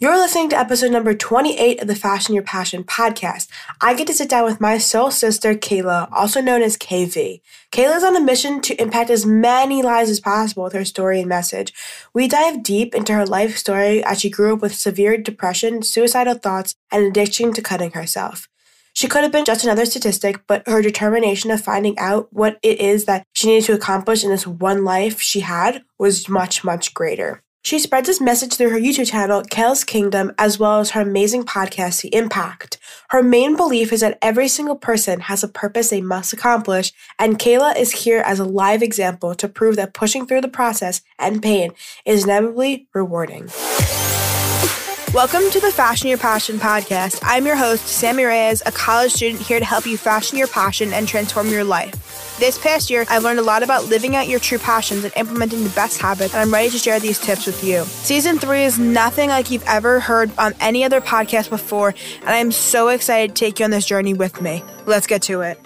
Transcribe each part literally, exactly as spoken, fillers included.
You're listening to episode number twenty-eight of the Fashion Your Passion podcast. I get to sit down with my soul sister, Kayla, also known as KayV. Kayla's on a mission to impact as many lives as possible with her story and message. We dive deep into her life story as she grew up with severe depression, suicidal thoughts, and addiction to cutting herself. She could have been just another statistic, but her determination of finding out what it is that she needed to accomplish in this one life she had was much, much greater. She spreads this message through her YouTube channel, Kayla's Kingdom, as well as her amazing podcast, The Impact. Her main belief is that every single person has a purpose they must accomplish, and Kayla is here as a live example to prove that pushing through the process and pain is inevitably rewarding. Welcome to the Fashion Your Passion podcast. I'm your host, Sammi Reyes, a college student here to help you fashion your passion and transform your life. This past year, I've learned a lot about living out your true passions and implementing the best habits, and I'm ready to share these tips with you. Season three is nothing like you've ever heard on any other podcast before, and I'm so excited to take you on this journey with me. Let's get to it.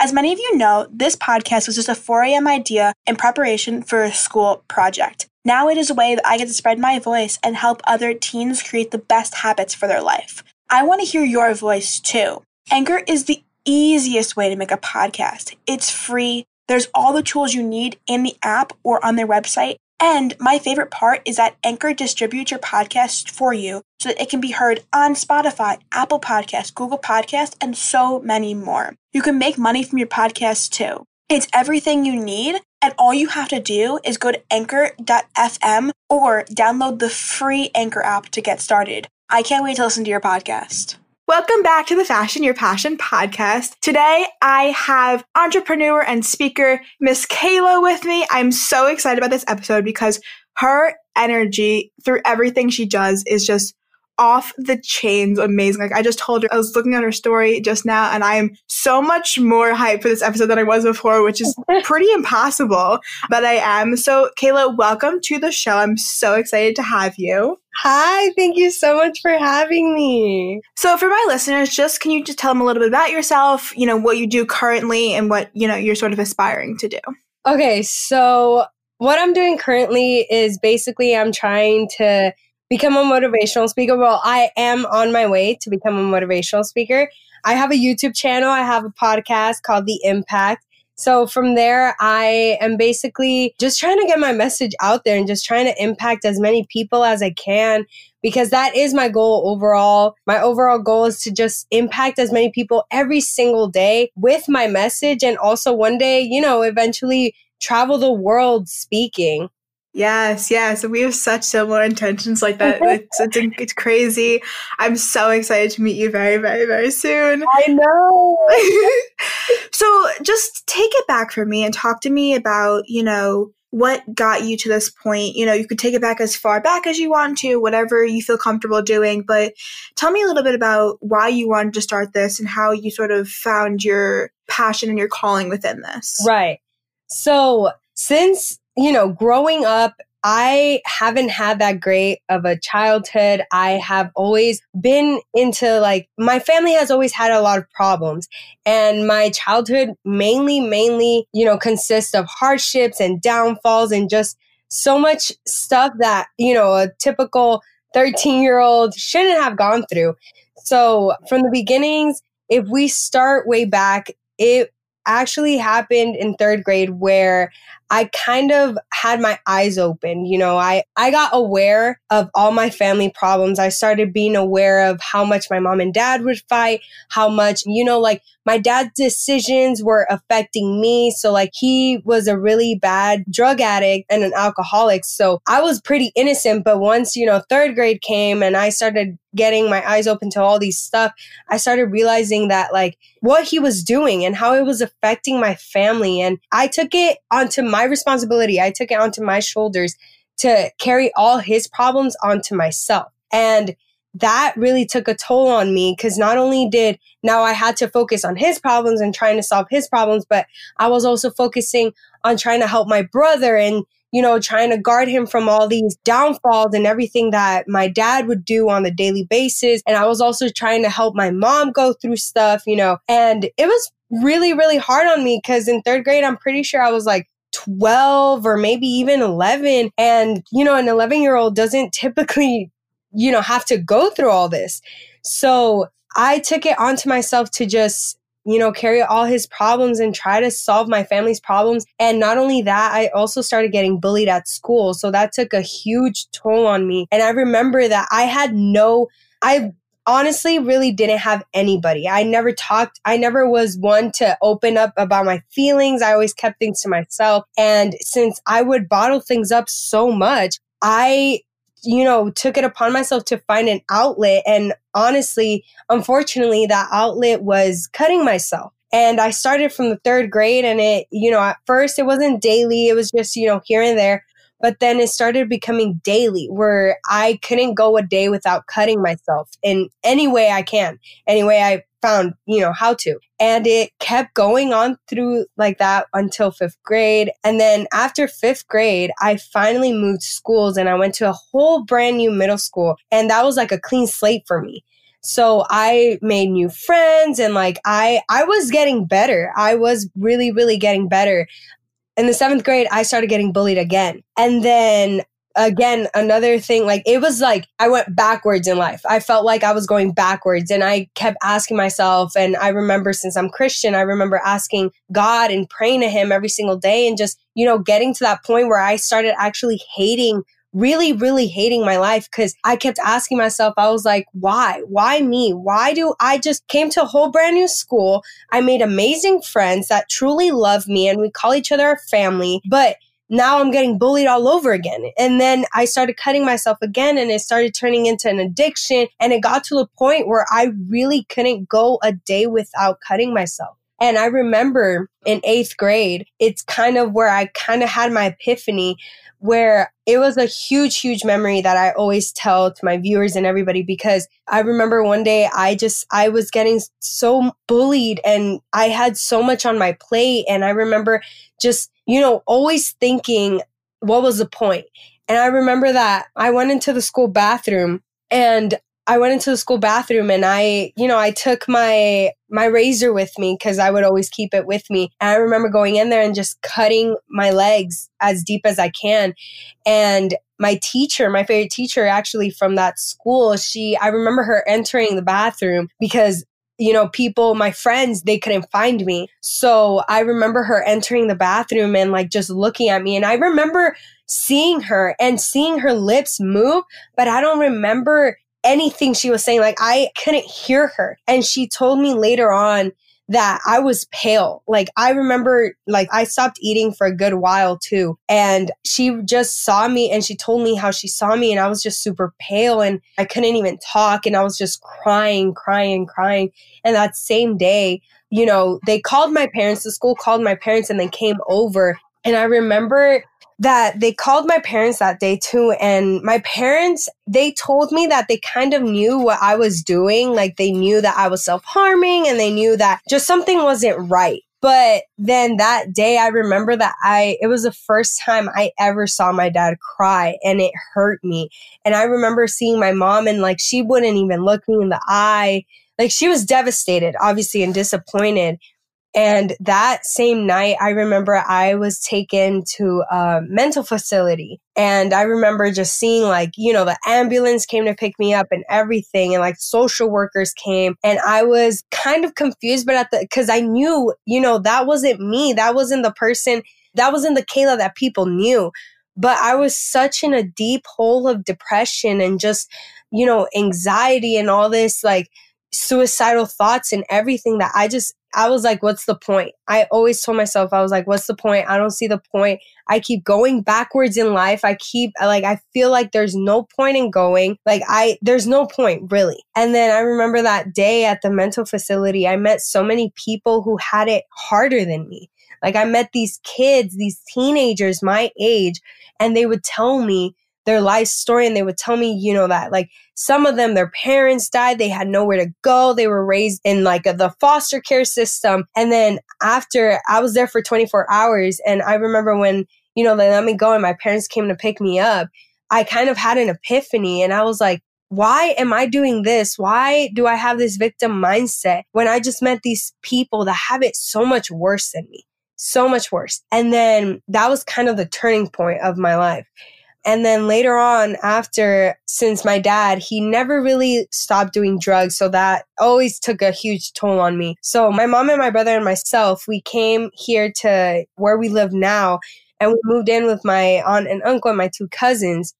As many of you know, this podcast was just a four a.m. idea in preparation for a school project. Now it is a way that I get to spread my voice and help other teens create the best habits for their life. I want to hear your voice too. Anchor is the easiest way to make a podcast. It's free. There's all the tools you need in the app or on their website. And my favorite part is that Anchor distributes your podcast for you so that it can be heard on Spotify, Apple Podcasts, Google Podcasts, and so many more. You can make money from your podcast too. It's everything you need, and all you have to do is go to anchor dot f m or download the free Anchor app to get started. I can't wait to listen to your podcast. Welcome back to the Fashion Your Passion podcast. Today, I have entrepreneur and speaker Miss Kayla with me. I'm so excited about this episode because her energy through everything she does is just off the chains amazing. Like I just told her, I was looking at her story just now, and I am so much more hyped for this episode than I was before, which is pretty impossible, but I am. So Kayla, welcome to the show. I'm so excited to have you. Hi, thank you so much for having me. So for my listeners, just can you just tell them a little bit about yourself, you know, what you do currently and what, you know, you're sort of aspiring to do? Okay, so what I'm doing currently is basically I'm trying to become a motivational speaker. Well, I am on my way to become a motivational speaker. I have a YouTube channel. I have a podcast called The Impact. So from there, I am basically just trying to get my message out there and just trying to impact as many people as I can, because that is my goal overall. My overall goal is to just impact as many people every single day with my message. And also one day, you know, eventually travel the world speaking. Yes, yes. We have such similar intentions like that. It's, it's it's crazy. I'm so excited to meet you very, very, very soon. I know. So just take it back from me and talk to me about, you know, what got you to this point. You know, you could take it back as far back as you want to, whatever you feel comfortable doing. But tell me a little bit about why you wanted to start this and how you sort of found your passion and your calling within this. Right. So since you know, growing up, I haven't had that great of a childhood. I have always been into like, my family has always had a lot of problems. And my childhood mainly, mainly, you know, consists of hardships and downfalls and just so much stuff that, you know, a typical thirteen year old shouldn't have gone through. So from the beginnings, if we start way back, it actually happened in third grade where I kind of had my eyes open. You know, I, I got aware of all my family problems. I started being aware of how much my mom and dad would fight, how much, you know, like my dad's decisions were affecting me. So like he was a really bad drug addict and an alcoholic. So I was pretty innocent. But once, you know, third grade came and I started getting my eyes open to all these stuff, I started realizing that like what he was doing and how it was affecting my family. And I took it onto my responsibility. I took it onto my shoulders to carry all his problems onto myself. And that really took a toll on me because not only did now I had to focus on his problems and trying to solve his problems, but I was also focusing on trying to help my brother and, you know, trying to guard him from all these downfalls and everything that my dad would do on a daily basis. And I was also trying to help my mom go through stuff, you know, and it was really, really hard on me because in third grade, I'm pretty sure I was like twelve or maybe even eleven. And, you know, an eleven-year-old doesn't typically, you know, have to go through all this. So I took it onto myself to just, you know, carry all his problems and try to solve my family's problems. And not only that, I also started getting bullied at school. So that took a huge toll on me. And I remember that I had no, I honestly really didn't have anybody. I never talked. I never was one to open up about my feelings. I always kept things to myself. And since I would bottle things up so much, I, you know, took it upon myself to find an outlet. And honestly, unfortunately, that outlet was cutting myself. And I started from the third grade, and it, you know, at first it wasn't daily. It was just, you know, here and there. But then it started becoming daily, where I couldn't go a day without cutting myself in any way I can, any way I found, you know, how to. And it kept going on through like that until fifth grade. And then after fifth grade, I finally moved schools and I went to a whole brand new middle school. And that was like a clean slate for me. So I made new friends, and like I, I was getting better. I was really, really getting better. In the seventh grade, I started getting bullied again. And then again, another thing, like it was like I went backwards in life. I felt like I was going backwards, and I kept asking myself. And I remember, since I'm Christian, I remember asking God and praying to him every single day, and just, you know, getting to that point where I started actually hating, really, really hating my life, because I kept asking myself, I was like, why? Why me? Why do I just came to a whole brand new school? I made amazing friends that truly love me, and we call each other our family, but now I'm getting bullied all over again. And then I started cutting myself again, and it started turning into an addiction. And it got to the point where I really couldn't go a day without cutting myself. And I remember in eighth grade, it's kind of where I kind of had my epiphany, where it was a huge, huge memory that I always tell to my viewers and everybody, because I remember one day I just, I was getting so bullied and I had so much on my plate. And I remember just, you know, always thinking, what was the point? And I remember that I went into the school bathroom and I went into the school bathroom and I, you know, I took my my razor with me, because I would always keep it with me. And I remember going in there and just cutting my legs as deep as I can. And my teacher, my favorite teacher actually from that school, she, I remember her entering the bathroom because, you know, people, my friends, they couldn't find me. So I remember her entering the bathroom and like just looking at me. And I remember seeing her and seeing her lips move, but I don't remember anything she was saying. Like I couldn't hear her. And she told me later on that I was pale. Like I remember, like I stopped eating for a good while too. And she just saw me and she told me how she saw me, and I was just super pale and I couldn't even talk. And I was just crying, crying, crying. And that same day, you know, they called my parents, the school called my parents, and they came over. And I remember that they called my parents that day too. And my parents, they told me that they kind of knew what I was doing. Like they knew that I was self-harming, and they knew that just something wasn't right. But then that day, I remember that I, it was the first time I ever saw my dad cry, and it hurt me. And I remember seeing my mom, and like, she wouldn't even look me in the eye. Like she was devastated, obviously, and disappointed. And that same night, I remember I was taken to a mental facility. And I remember just seeing like, you know, the ambulance came to pick me up and everything. And like social workers came, and I was kind of confused, but at the, cause I knew, you know, that wasn't me. That wasn't the person, that wasn't the Kayla that people knew. But I was such in a deep hole of depression and just, you know, anxiety and all this like suicidal thoughts and everything that I just, I was like, what's the point? I always told myself, I was like, what's the point? I don't see the point. I keep going backwards in life. I keep like, I feel like there's no point in going. Like I, there's no point really. And then I remember that day at the mental facility, I met so many people who had it harder than me. Like I met these kids, these teenagers my age, and they would tell me their life story. And they would tell me, you know, that like some of them, their parents died. They had nowhere to go. They were raised in like a, the foster care system. And then after I was there for twenty-four hours. And I remember when, you know, they let me go and my parents came to pick me up, I kind of had an epiphany, and I was like, why am I doing this? Why do I have this victim mindset when I just met these people that have it so much worse than me? so much worse. And then that was kind of the turning point of my life. And then later on after, since my dad, he never really stopped doing drugs. So that always took a huge toll on me. So my mom and my brother and myself, we came here to where we live now. And we moved in with my aunt and uncle and my two cousins.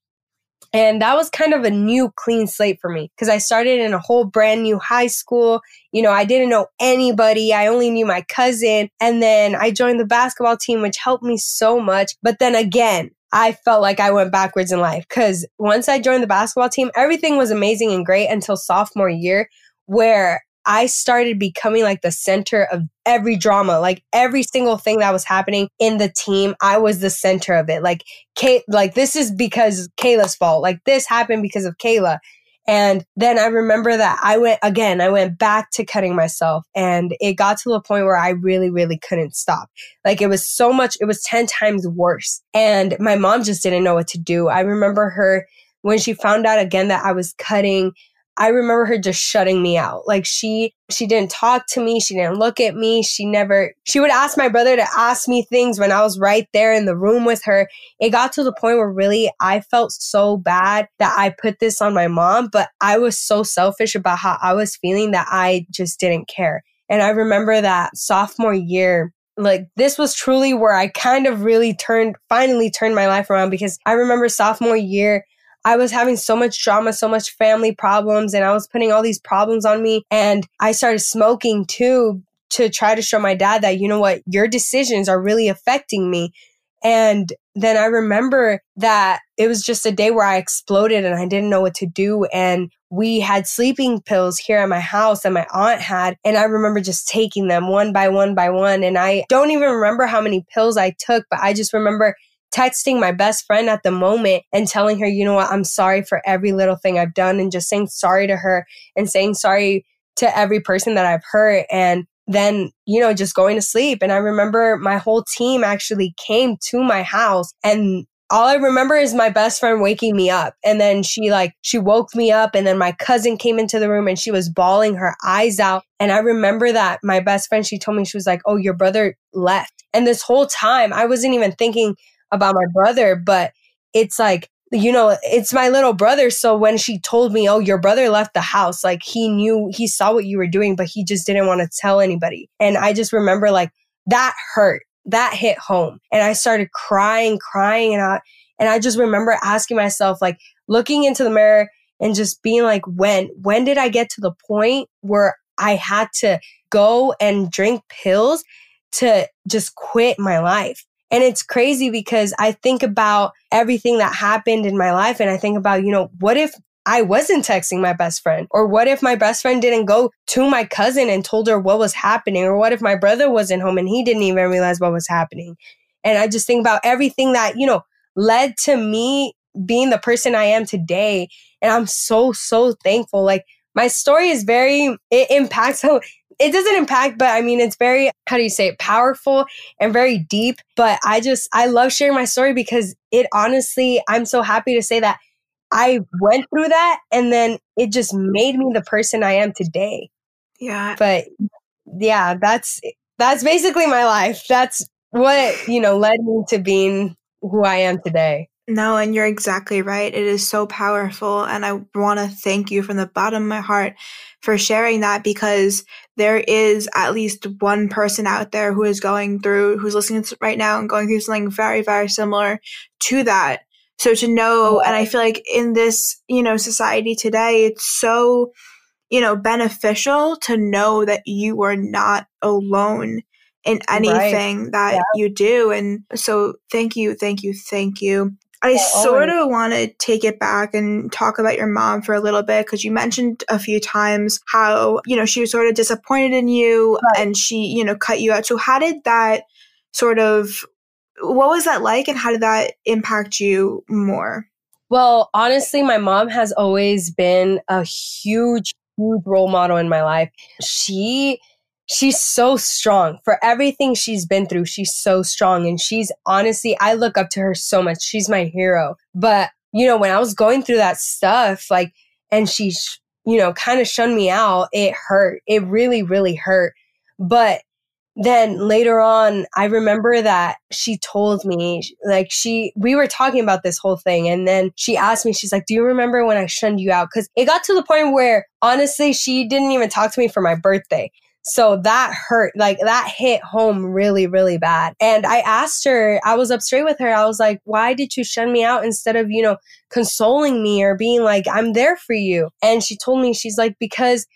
And that was kind of a new clean slate for me because I started in a whole brand new high school. You know, I didn't know anybody. I only knew my cousin. And then I joined the basketball team, which helped me so much. But then again, I felt like I went backwards in life because once I joined the basketball team, everything was amazing and great until sophomore year where I started becoming like the center of every drama, like every single thing that was happening in the team. I was the center of it. Like, Kay, like this is because Kayla's fault. Like this happened because of Kayla. And then I remember that I went, again, I went back to cutting myself and it got to the point where I really, really couldn't stop. Like it was so much, it was ten times worse. And my mom just didn't know what to do. I remember her when she found out again that I was cutting, I remember her just shutting me out. Like she, she didn't talk to me. She didn't look at me. She never, she would ask my brother to ask me things when I was right there in the room with her. It got to the point where really I felt so bad that I put this on my mom, but I was so selfish about how I was feeling that I just didn't care. And I remember that sophomore year, like this was truly where I kind of really turned, finally turned my life around because I remember sophomore year, I was having so much drama, so much family problems, and I was putting all these problems on me. And I started smoking too to try to show my dad that, you know what, your decisions are really affecting me. And then I remember that it was just a day where I exploded and I didn't know what to do. And we had sleeping pills here at my house that my aunt had. And I remember just taking them one by one by one. And I don't even remember how many pills I took, but I just remember texting my best friend at the moment and telling her, you know what, I'm sorry for every little thing I've done and just saying sorry to her and saying sorry to every person that I've hurt. And then, you know, just going to sleep. And I remember my whole team actually came to my house and all I remember is my best friend waking me up. And then she like, she woke me up and then my cousin came into the room and she was bawling her eyes out. And I remember that my best friend, she told me, she was like, oh, your brother left. And this whole time I wasn't even thinking about my brother, but it's like, you know, it's my little brother. So when she told me, oh, your brother left the house, like he knew, he saw what you were doing, but he just didn't want to tell anybody. And I just remember like that hurt, that hit home. And I started crying, crying. And I, and I just remember asking myself, like looking into the mirror and just being like, when, when did I get to the point where I had to go and drink pills to just quit my life? And it's crazy because I think about everything that happened in my life and I think about, you know, what if I wasn't texting my best friend? Or what if my best friend didn't go to my cousin and told her what was happening? Or what if my brother wasn't home and he didn't even realize what was happening? And I just think about everything that, you know, led to me being the person I am today. And I'm so, so thankful. Like my story is very, it impacts how... It doesn't impact, but I mean, it's very, how do you say it, powerful and very deep. But I just, I love sharing my story because it honestly, I'm so happy to say that I went through that and then it just made me the person I am today. Yeah. But yeah, that's, that's basically my life. That's what, you know, led me to being who I am today. No, and you're exactly right. It is so powerful. And I want to thank you from the bottom of my heart for sharing that, because there is at least one person out there who is going through, who's listening right now and going through something very, very similar to that. So to know, and I feel like in this, you know, society today, it's so, you know, beneficial to know that you are not alone in anything right. that yeah. you do. And so thank you, thank you, thank you. I sort of want to take it back and talk about your mom for a little bit, because you mentioned a few times how, you know, she was sort of disappointed in you right. and she, you know, cut you out. So how did that sort of, what was that like and how did that impact you more? Well, honestly, my mom has always been a huge, huge role model in my life. She... She's so strong for everything she's been through. She's so strong. And she's honestly, I look up to her so much. She's my hero. But, you know, when I was going through that stuff, like, and she, sh- you know, kind of shunned me out, it hurt. It really, really hurt. But then later on, I remember that she told me, like she, we were talking about this whole thing. And then she asked me, she's like, do you remember when I shunned you out? Because it got to the point where honestly, she didn't even talk to me for my birthday. So that hurt, like that hit home really, really bad. And I asked her, I was up straight with her. I was like, why did you shun me out instead of, you know, consoling me or being like, I'm there for you? And she told me, she's like, because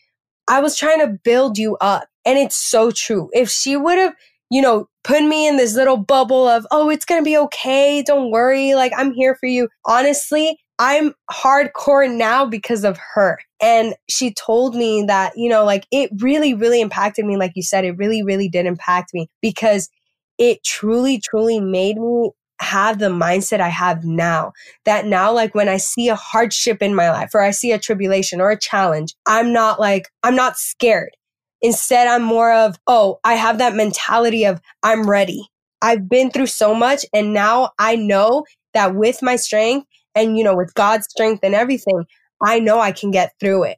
I was trying to build you up. And it's so true. If she would have, you know, put me in this little bubble of, oh, it's going to be okay. Don't worry. Like, I'm here for you. Honestly, I'm hardcore now because of her. And she told me that, you know, like it really, really impacted me. Like you said, it really, really did impact me because it truly, truly made me have the mindset I have now. That now, like when I see a hardship in my life or I see a tribulation or a challenge, I'm not like, I'm not scared. Instead, I'm more of, oh, I have that mentality of I'm ready. I've been through so much. And now I know that with my strength, and, you know, with God's strength and everything, I know I can get through it.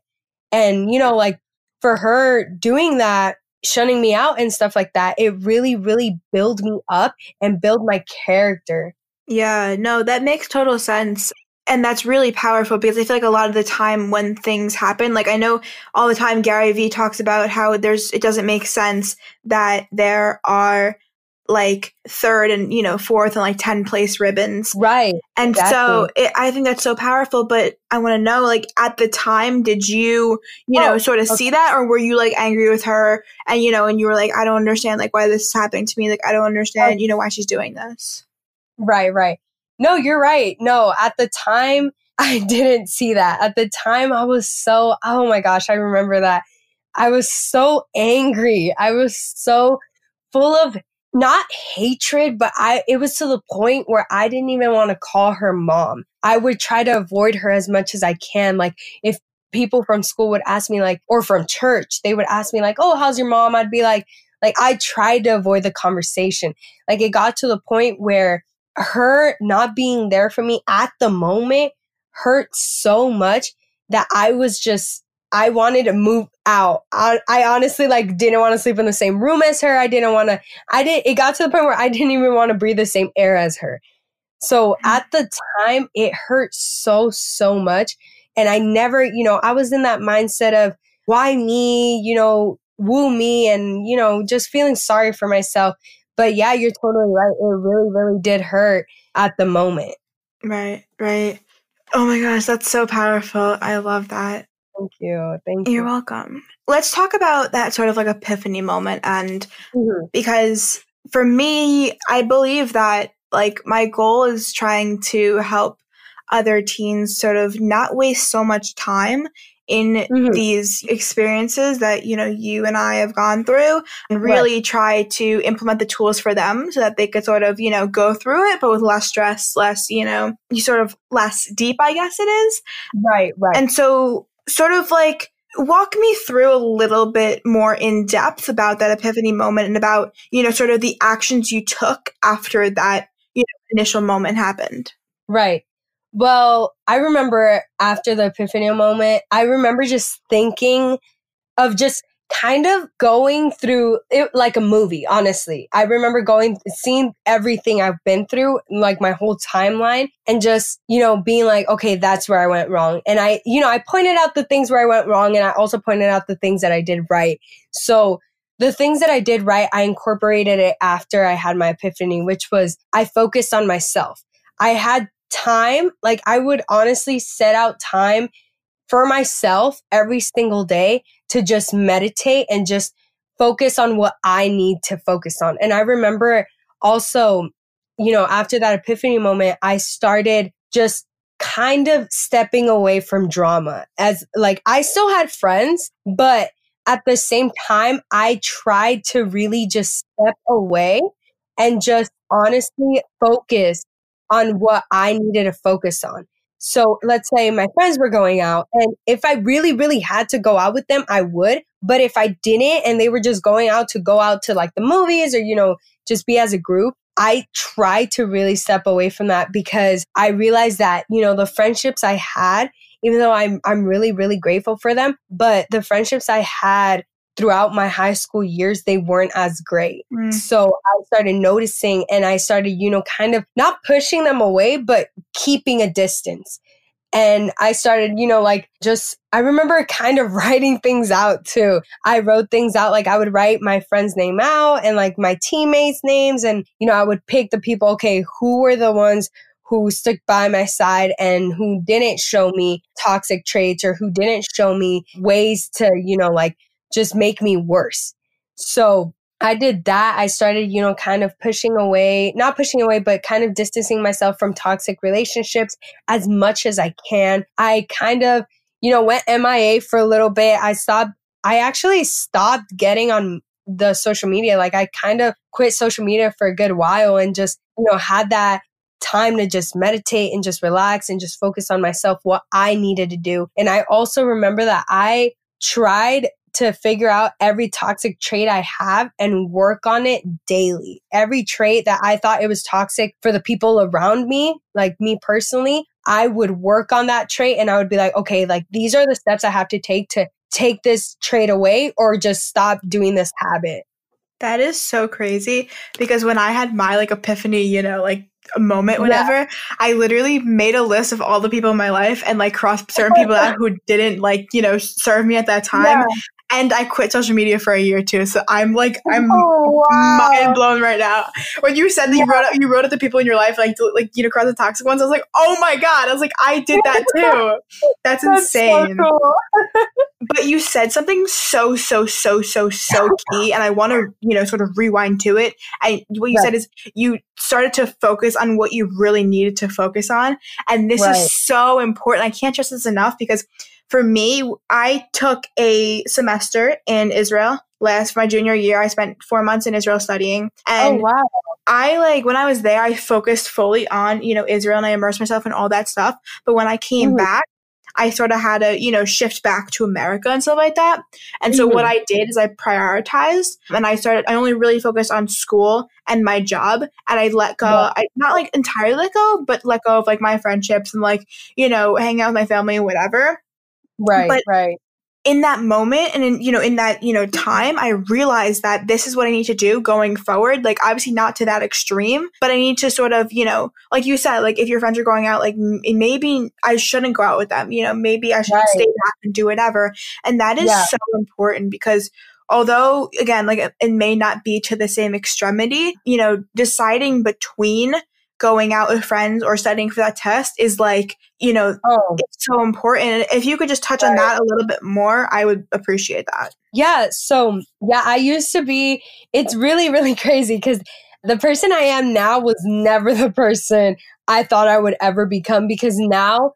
And, you know, like for her doing that, shunning me out and stuff like that, it really, really built me up and built my character. Yeah, no, that makes total sense. And that's really powerful because I feel like a lot of the time when things happen, like I know all the time Gary Vee talks about how there's, it doesn't make sense that there are like third and, you know, fourth and like ten place ribbons. Right. And exactly. so it, I think that's so powerful, but I want to know, like at the time, did you, you oh, know, sort of okay. see that, or were you like angry with her and, you know, and you were like, I don't understand like why this is happening to me. Like, I don't understand, okay. you know, why she's doing this. Right. Right. No, you're right. No, at the time I didn't see that. At the time I was so, oh my gosh, I remember that. I was so angry. I was so full of not hatred, but I it was to the point where I didn't even want to call her mom. I would try to avoid her as much as I can. Like if people from school would ask me like, or from church, they would ask me like, oh, how's your mom? I'd be like, like I tried to avoid the conversation. Like it got to the point where her not being there for me at the moment hurt so much that I was just, I wanted to move out. I, I honestly like didn't want to sleep in the same room as her. I didn't want to, I didn't, it got to the point where I didn't even want to breathe the same air as her. So at the time it hurt so, so much. And I never, you know, I was in that mindset of why me, you know, woo me and, you know, just feeling sorry for myself. But yeah, you're totally right. It really, really did hurt at the moment. Right, right. Oh my gosh, that's so powerful. I love that. Thank you. Thank you. You're welcome. Let's talk about that sort of like epiphany moment. And mm-hmm. because for me, I believe that like my goal is trying to help other teens sort of not waste so much time in mm-hmm. these experiences that, you know, you and I have gone through and really right. try to implement the tools for them so that they could sort of, you know, go through it, but with less stress, less, you know, you sort of less deep, I guess it is. Right, right. And so sort of like walk me through a little bit more in depth about that epiphany moment and about, you know, sort of the actions you took after that, you know, initial moment happened. Right. Well, I remember after the epiphany moment, I remember just thinking of just kind of going through it like a movie, honestly. I remember going, seeing everything I've been through, like my whole timeline, and just, you know, being like, okay, that's where I went wrong. And I, you know, I pointed out the things where I went wrong, and I also pointed out the things that I did right. So the things that I did right, I incorporated it after I had my epiphany, which was I focused on myself. I had time, like I would honestly set out time for myself every single day to just meditate and just focus on what I need to focus on. And I remember also, you know, after that epiphany moment, I started just kind of stepping away from drama, as like I still had friends, but at the same time, I tried to really just step away and just honestly focus on what I needed to focus on. So let's say my friends were going out, and if I really, really had to go out with them, I would. But if I didn't and they were just going out to go out to like the movies or, you know, just be as a group, I tried to really step away from that because I realized that, you know, the friendships I had, even though I'm I'm really, really grateful for them, but the friendships I had throughout my high school years, they weren't as great. Mm. So I started noticing and I started, you know, kind of not pushing them away, but keeping a distance. And I started, you know, like just, I remember kind of writing things out too. I wrote things out, like I would write my friend's name out and like my teammates' names. And, you know, I would pick the people, okay, who were the ones who stuck by my side and who didn't show me toxic traits or who didn't show me ways to, you know, like just make me worse. So I did that. I started, you know, kind of pushing away, not pushing away, but kind of distancing myself from toxic relationships as much as I can. I kind of, you know, went M I A for a little bit. I stopped, I actually stopped getting on the social media. Like I kind of quit social media for a good while and just, you know, had that time to just meditate and just relax and just focus on myself, what I needed to do. And I also remember that I tried to figure out every toxic trait I have and work on it daily. Every trait that I thought it was toxic for the people around me, like me personally, I would work on that trait and I would be like, okay, like these are the steps I have to take to take this trait away or just stop doing this habit. That is so crazy because when I had my like epiphany, you know, like a moment, whenever yeah. I literally made a list of all the people in my life and like crossed certain people out who didn't like, you know, serve me at that time. Yeah. And I quit social media for a year too. So I'm like, I'm oh, wow. mind blown right now. When you said that yeah. you wrote out, you wrote out the people in your life, like, like, you know, cross the toxic ones. I was like, oh my God. I was like, I did that too. That's, That's insane. So cool. But you said something so, so, so, so, so key. And I want to, you know, sort of rewind to it. I, what you right. said is you started to focus on what you really needed to focus on. And this right. is so important. I can't stress this enough because for me, I took a semester in Israel last my junior year. I spent four months in Israel studying. And oh, wow. I like when I was there, I focused fully on, you know, Israel and I immersed myself in all that stuff. But when I came mm-hmm. back, I sort of had to, you know, shift back to America and stuff like that. And so mm-hmm. what I did is I prioritized and I started, I only really focused on school and my job. And I let go, yeah. I not like entirely let go, but let go of like my friendships and like, you know, hang out with my family and whatever. Right, but right. in that moment and in, you know, in that, you know, time, I realized that this is what I need to do going forward. Like, obviously not to that extreme, but I need to sort of, you know, like you said, like if your friends are going out, like m- maybe I shouldn't go out with them, you know, maybe I should right. stay back and do whatever. And that is yeah. so important because although, again, like it may not be to the same extremity, you know, deciding between going out with friends or studying for that test is like, you know, oh. it's so important. If you could just touch right. on that a little bit more, I would appreciate that. Yeah. So yeah, I used to be, it's really, really crazy because the person I am now was never the person I thought I would ever become because now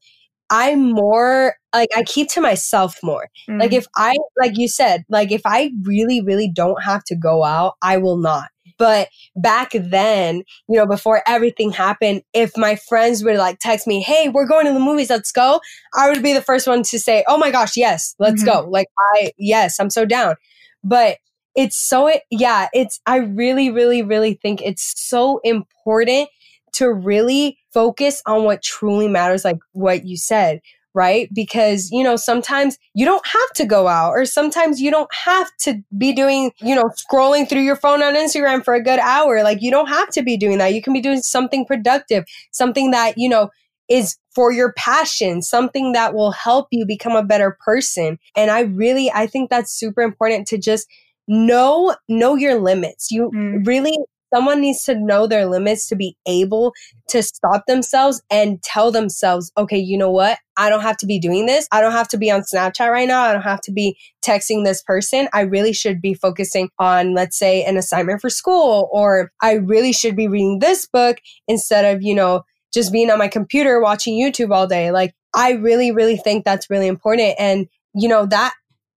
I'm more like, I keep to myself more. Mm. Like if I, like you said, like if I really, really don't have to go out, I will not. But back then, you know, before everything happened, if my friends would like text me, hey, we're going to the movies, let's go. I would be the first one to say, oh my gosh, yes, let's mm-hmm. go. Like, I, yes, I'm so down. But it's so, yeah, it's, I really, really, really think it's so important to really focus on what truly matters, like what you said, right? Because, you know, sometimes you don't have to go out or sometimes you don't have to be doing, you know, scrolling through your phone on Instagram for a good hour. Like you don't have to be doing that. You can be doing something productive, something that, you know, is for your passion, something that will help you become a better person. And I really, I think that's super important to just know, know your limits. You mm. really, someone needs to know their limits to be able to stop themselves and tell themselves, okay, you know what? I don't have to be doing this. I don't have to be on Snapchat right now. I don't have to be texting this person. I really should be focusing on, let's say, an assignment for school, or I really should be reading this book instead of, you know, just being on my computer watching YouTube all day. Like, I really, really think that's really important. And, you know, that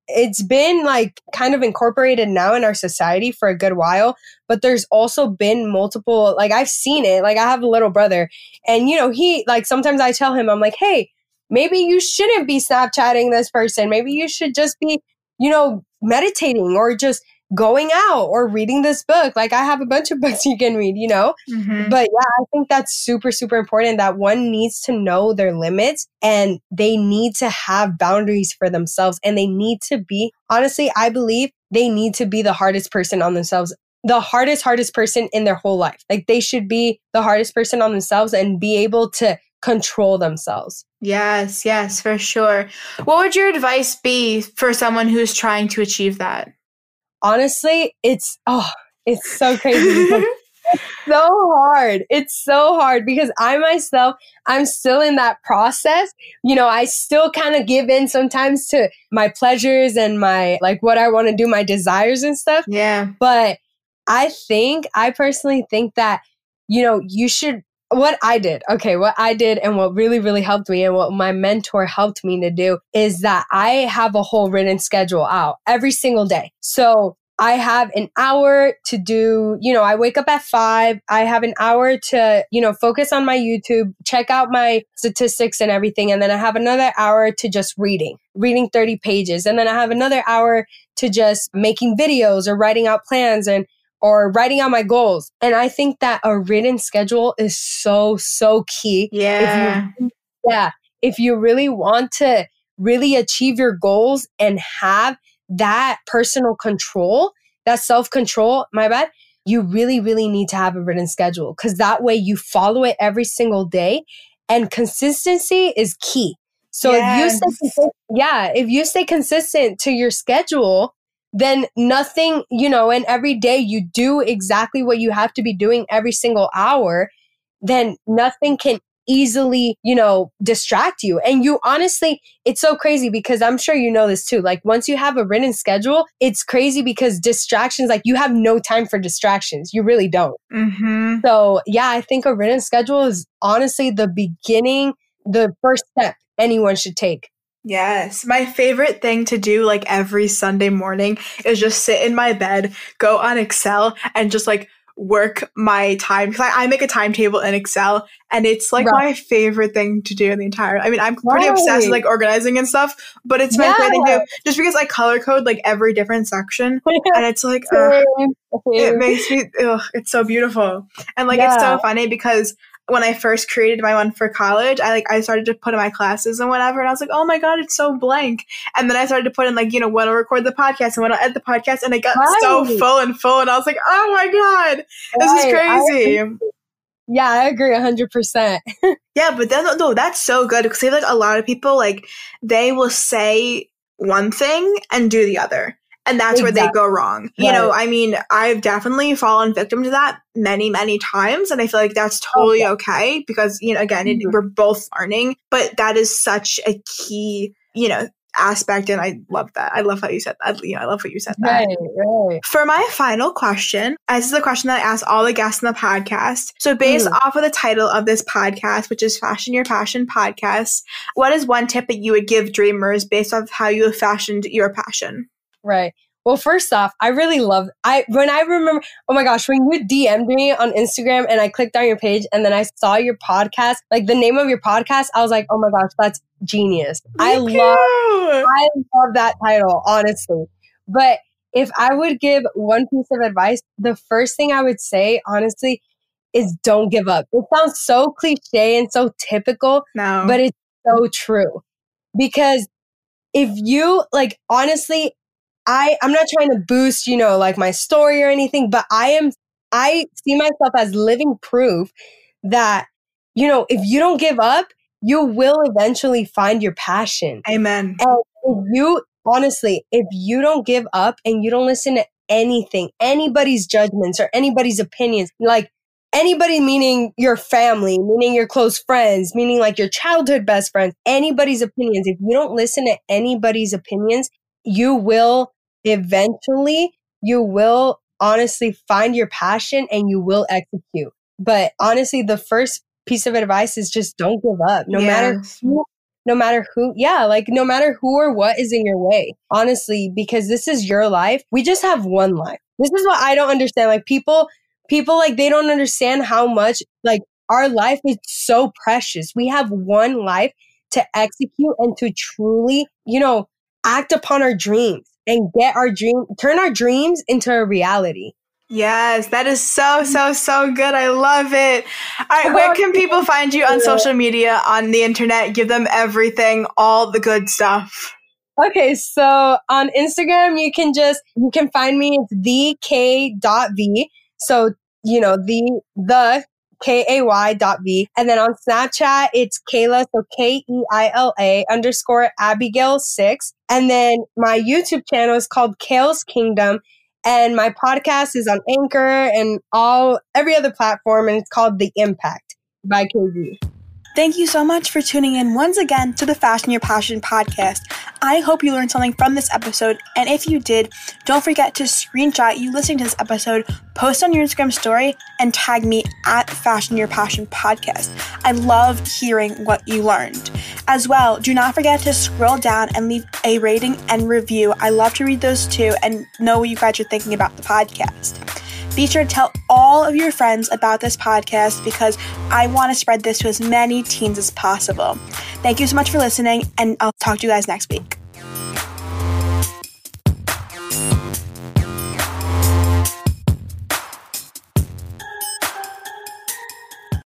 it's been like kind of incorporated now in our society for a good while, but there's also been multiple, like I've seen it, like I have a little brother and, you know, he like, sometimes I tell him, I'm like, hey, maybe you shouldn't be Snapchatting this person. Maybe you should just be, you know, meditating or just going out or reading this book. Like I have a bunch of books you can read, you know? Mm-hmm. But yeah, I think that's super, super important that one needs to know their limits and they need to have boundaries for themselves. And they need to be, honestly, I believe they need to be the hardest person on themselves, the hardest, hardest person in their whole life. Like they should be the hardest person on themselves and be able to control themselves. Yes, yes, for sure. What would your advice be for someone who's trying to achieve that? Honestly, it's, oh, it's so crazy. It's so hard. It's so hard because I myself, I'm still in that process. You know, I still kind of give in sometimes to my pleasures and my, like what I want to do, my desires and stuff. Yeah. But I think, I personally think that, you know, you should, what I did, okay, what I did and what really, really helped me and what my mentor helped me to do is that I have a whole written schedule out every single day. So I have an hour to do, you know, I wake up at five. I have an hour to, you know, focus on my YouTube, check out my statistics and everything. And then I have another hour to just reading, reading thirty pages. And then I have another hour to just making videos or writing out plans and or writing out my goals. And I think that a written schedule is so, so key. Yeah. If you, yeah. If you really want to really achieve your goals and have that personal control, that self-control, my bad, you really, really need to have a written schedule because that way you follow it every single day and consistency is key. So yes. if you stay, yeah, if you stay consistent to your schedule, then nothing, you know, and every day you do exactly what you have to be doing every single hour, then nothing can easily, you know, distract you. And you honestly, it's so crazy because I'm sure you know this too. Like once you have a written schedule, it's crazy because distractions, like you have no time for distractions. You really don't. Mm-hmm. So yeah, I think a written schedule is honestly the beginning, the first step anyone should take. Yes. My favorite thing to do like every Sunday morning is just sit in my bed, go on Excel and just like work my time. Cause I, I make a timetable in Excel and it's like right. my favorite thing to do in the entire, I mean, I'm pretty right. obsessed with like organizing and stuff, but it's my yeah. favorite thing to do just because I color code like every different section and it's like, ugh, it makes me, ugh, it's so beautiful. And like, yeah. it's so funny because when I first created my one for college, I like I started to put in my classes and whatever, and I was like, "Oh my god, it's so blank." And then I started to put in like, you know, when I'll record the podcast and when I'll edit the podcast, and it got right. so full and full, and I was like, "Oh my god, this right. is crazy." I yeah, I agree a hundred percent. Yeah, but then no, that's so good because I feel like a lot of people like they will say one thing and do the other. And that's exactly. where they go wrong. Right. You know, I mean, I've definitely fallen victim to that many, many times. And I feel like that's totally oh, yeah. okay because, you know, again, mm-hmm. it, we're both learning. But that is such a key, you know, aspect. And I love that. I love how you said that. You know, I love what you said that. Right, right. For my final question, this is a question that I ask all the guests in the podcast. So based mm-hmm. off of the title of this podcast, which is Fashion Your Passion Podcast, what is one tip that you would give dreamers based off how you have fashioned your passion? Right. Well, first off, I really love, I, when I remember, oh my gosh, when you D M'd me on Instagram and I clicked on your page and then I saw your podcast, like the name of your podcast, I was like, oh my gosh, that's genius. Thank I you. love, I love that title, honestly. But if I would give one piece of advice, the first thing I would say, honestly, is don't give up. It sounds so cliche and so typical, no. but it's so true. Because if you like, honestly, I, I'm not trying to boost, you know, like my story or anything, but I am, I see myself as living proof that, you know, if you don't give up, you will eventually find your passion. Amen. And if you, honestly, if you don't give up and you don't listen to anything, anybody's judgments or anybody's opinions, like anybody, meaning your family, meaning your close friends, meaning like your childhood best friends, anybody's opinions, if you don't listen to anybody's opinions, you will eventually, you will honestly find your passion and you will execute. But honestly, the first piece of advice is just don't give up. No yes. matter who, no matter who, yeah, like no matter who or what is in your way, honestly, because this is your life. We just have one life. This is what I don't understand. Like people, people like they don't understand how much like our life is so precious. We have one life to execute and to truly, you know, act upon our dreams. and get our dream, turn our dreams into a reality. Yes, that is so, so, so good. I love it. All right, where can people find you on social media, on the internet? Give them everything, all the good stuff. Okay, so on Instagram, you can just, you can find me, it's the k dot v. So, you know, the, the K A Y dot V. And then on Snapchat, it's Kayla, so K E I L A underscore Abigail six. And then my YouTube channel is called Kayla's Kingdom. And my podcast is on Anchor and all every other platform, and it's called The Impact by KayV. Thank you so much for tuning in once again to the Fashion Your Passion podcast. I hope you learned something from this episode, and if you did, don't forget to screenshot you listening to this episode, post on your Instagram story, and tag me at Fashion Your Passion podcast. I loved hearing what you learned. As well, do not forget to scroll down and leave a rating and review. I love to read those too and know what you guys are thinking about the podcast. Be sure to tell all of your friends about this podcast because I want to spread this to as many teens as possible. Thank you so much for listening, and I'll talk to you guys next week.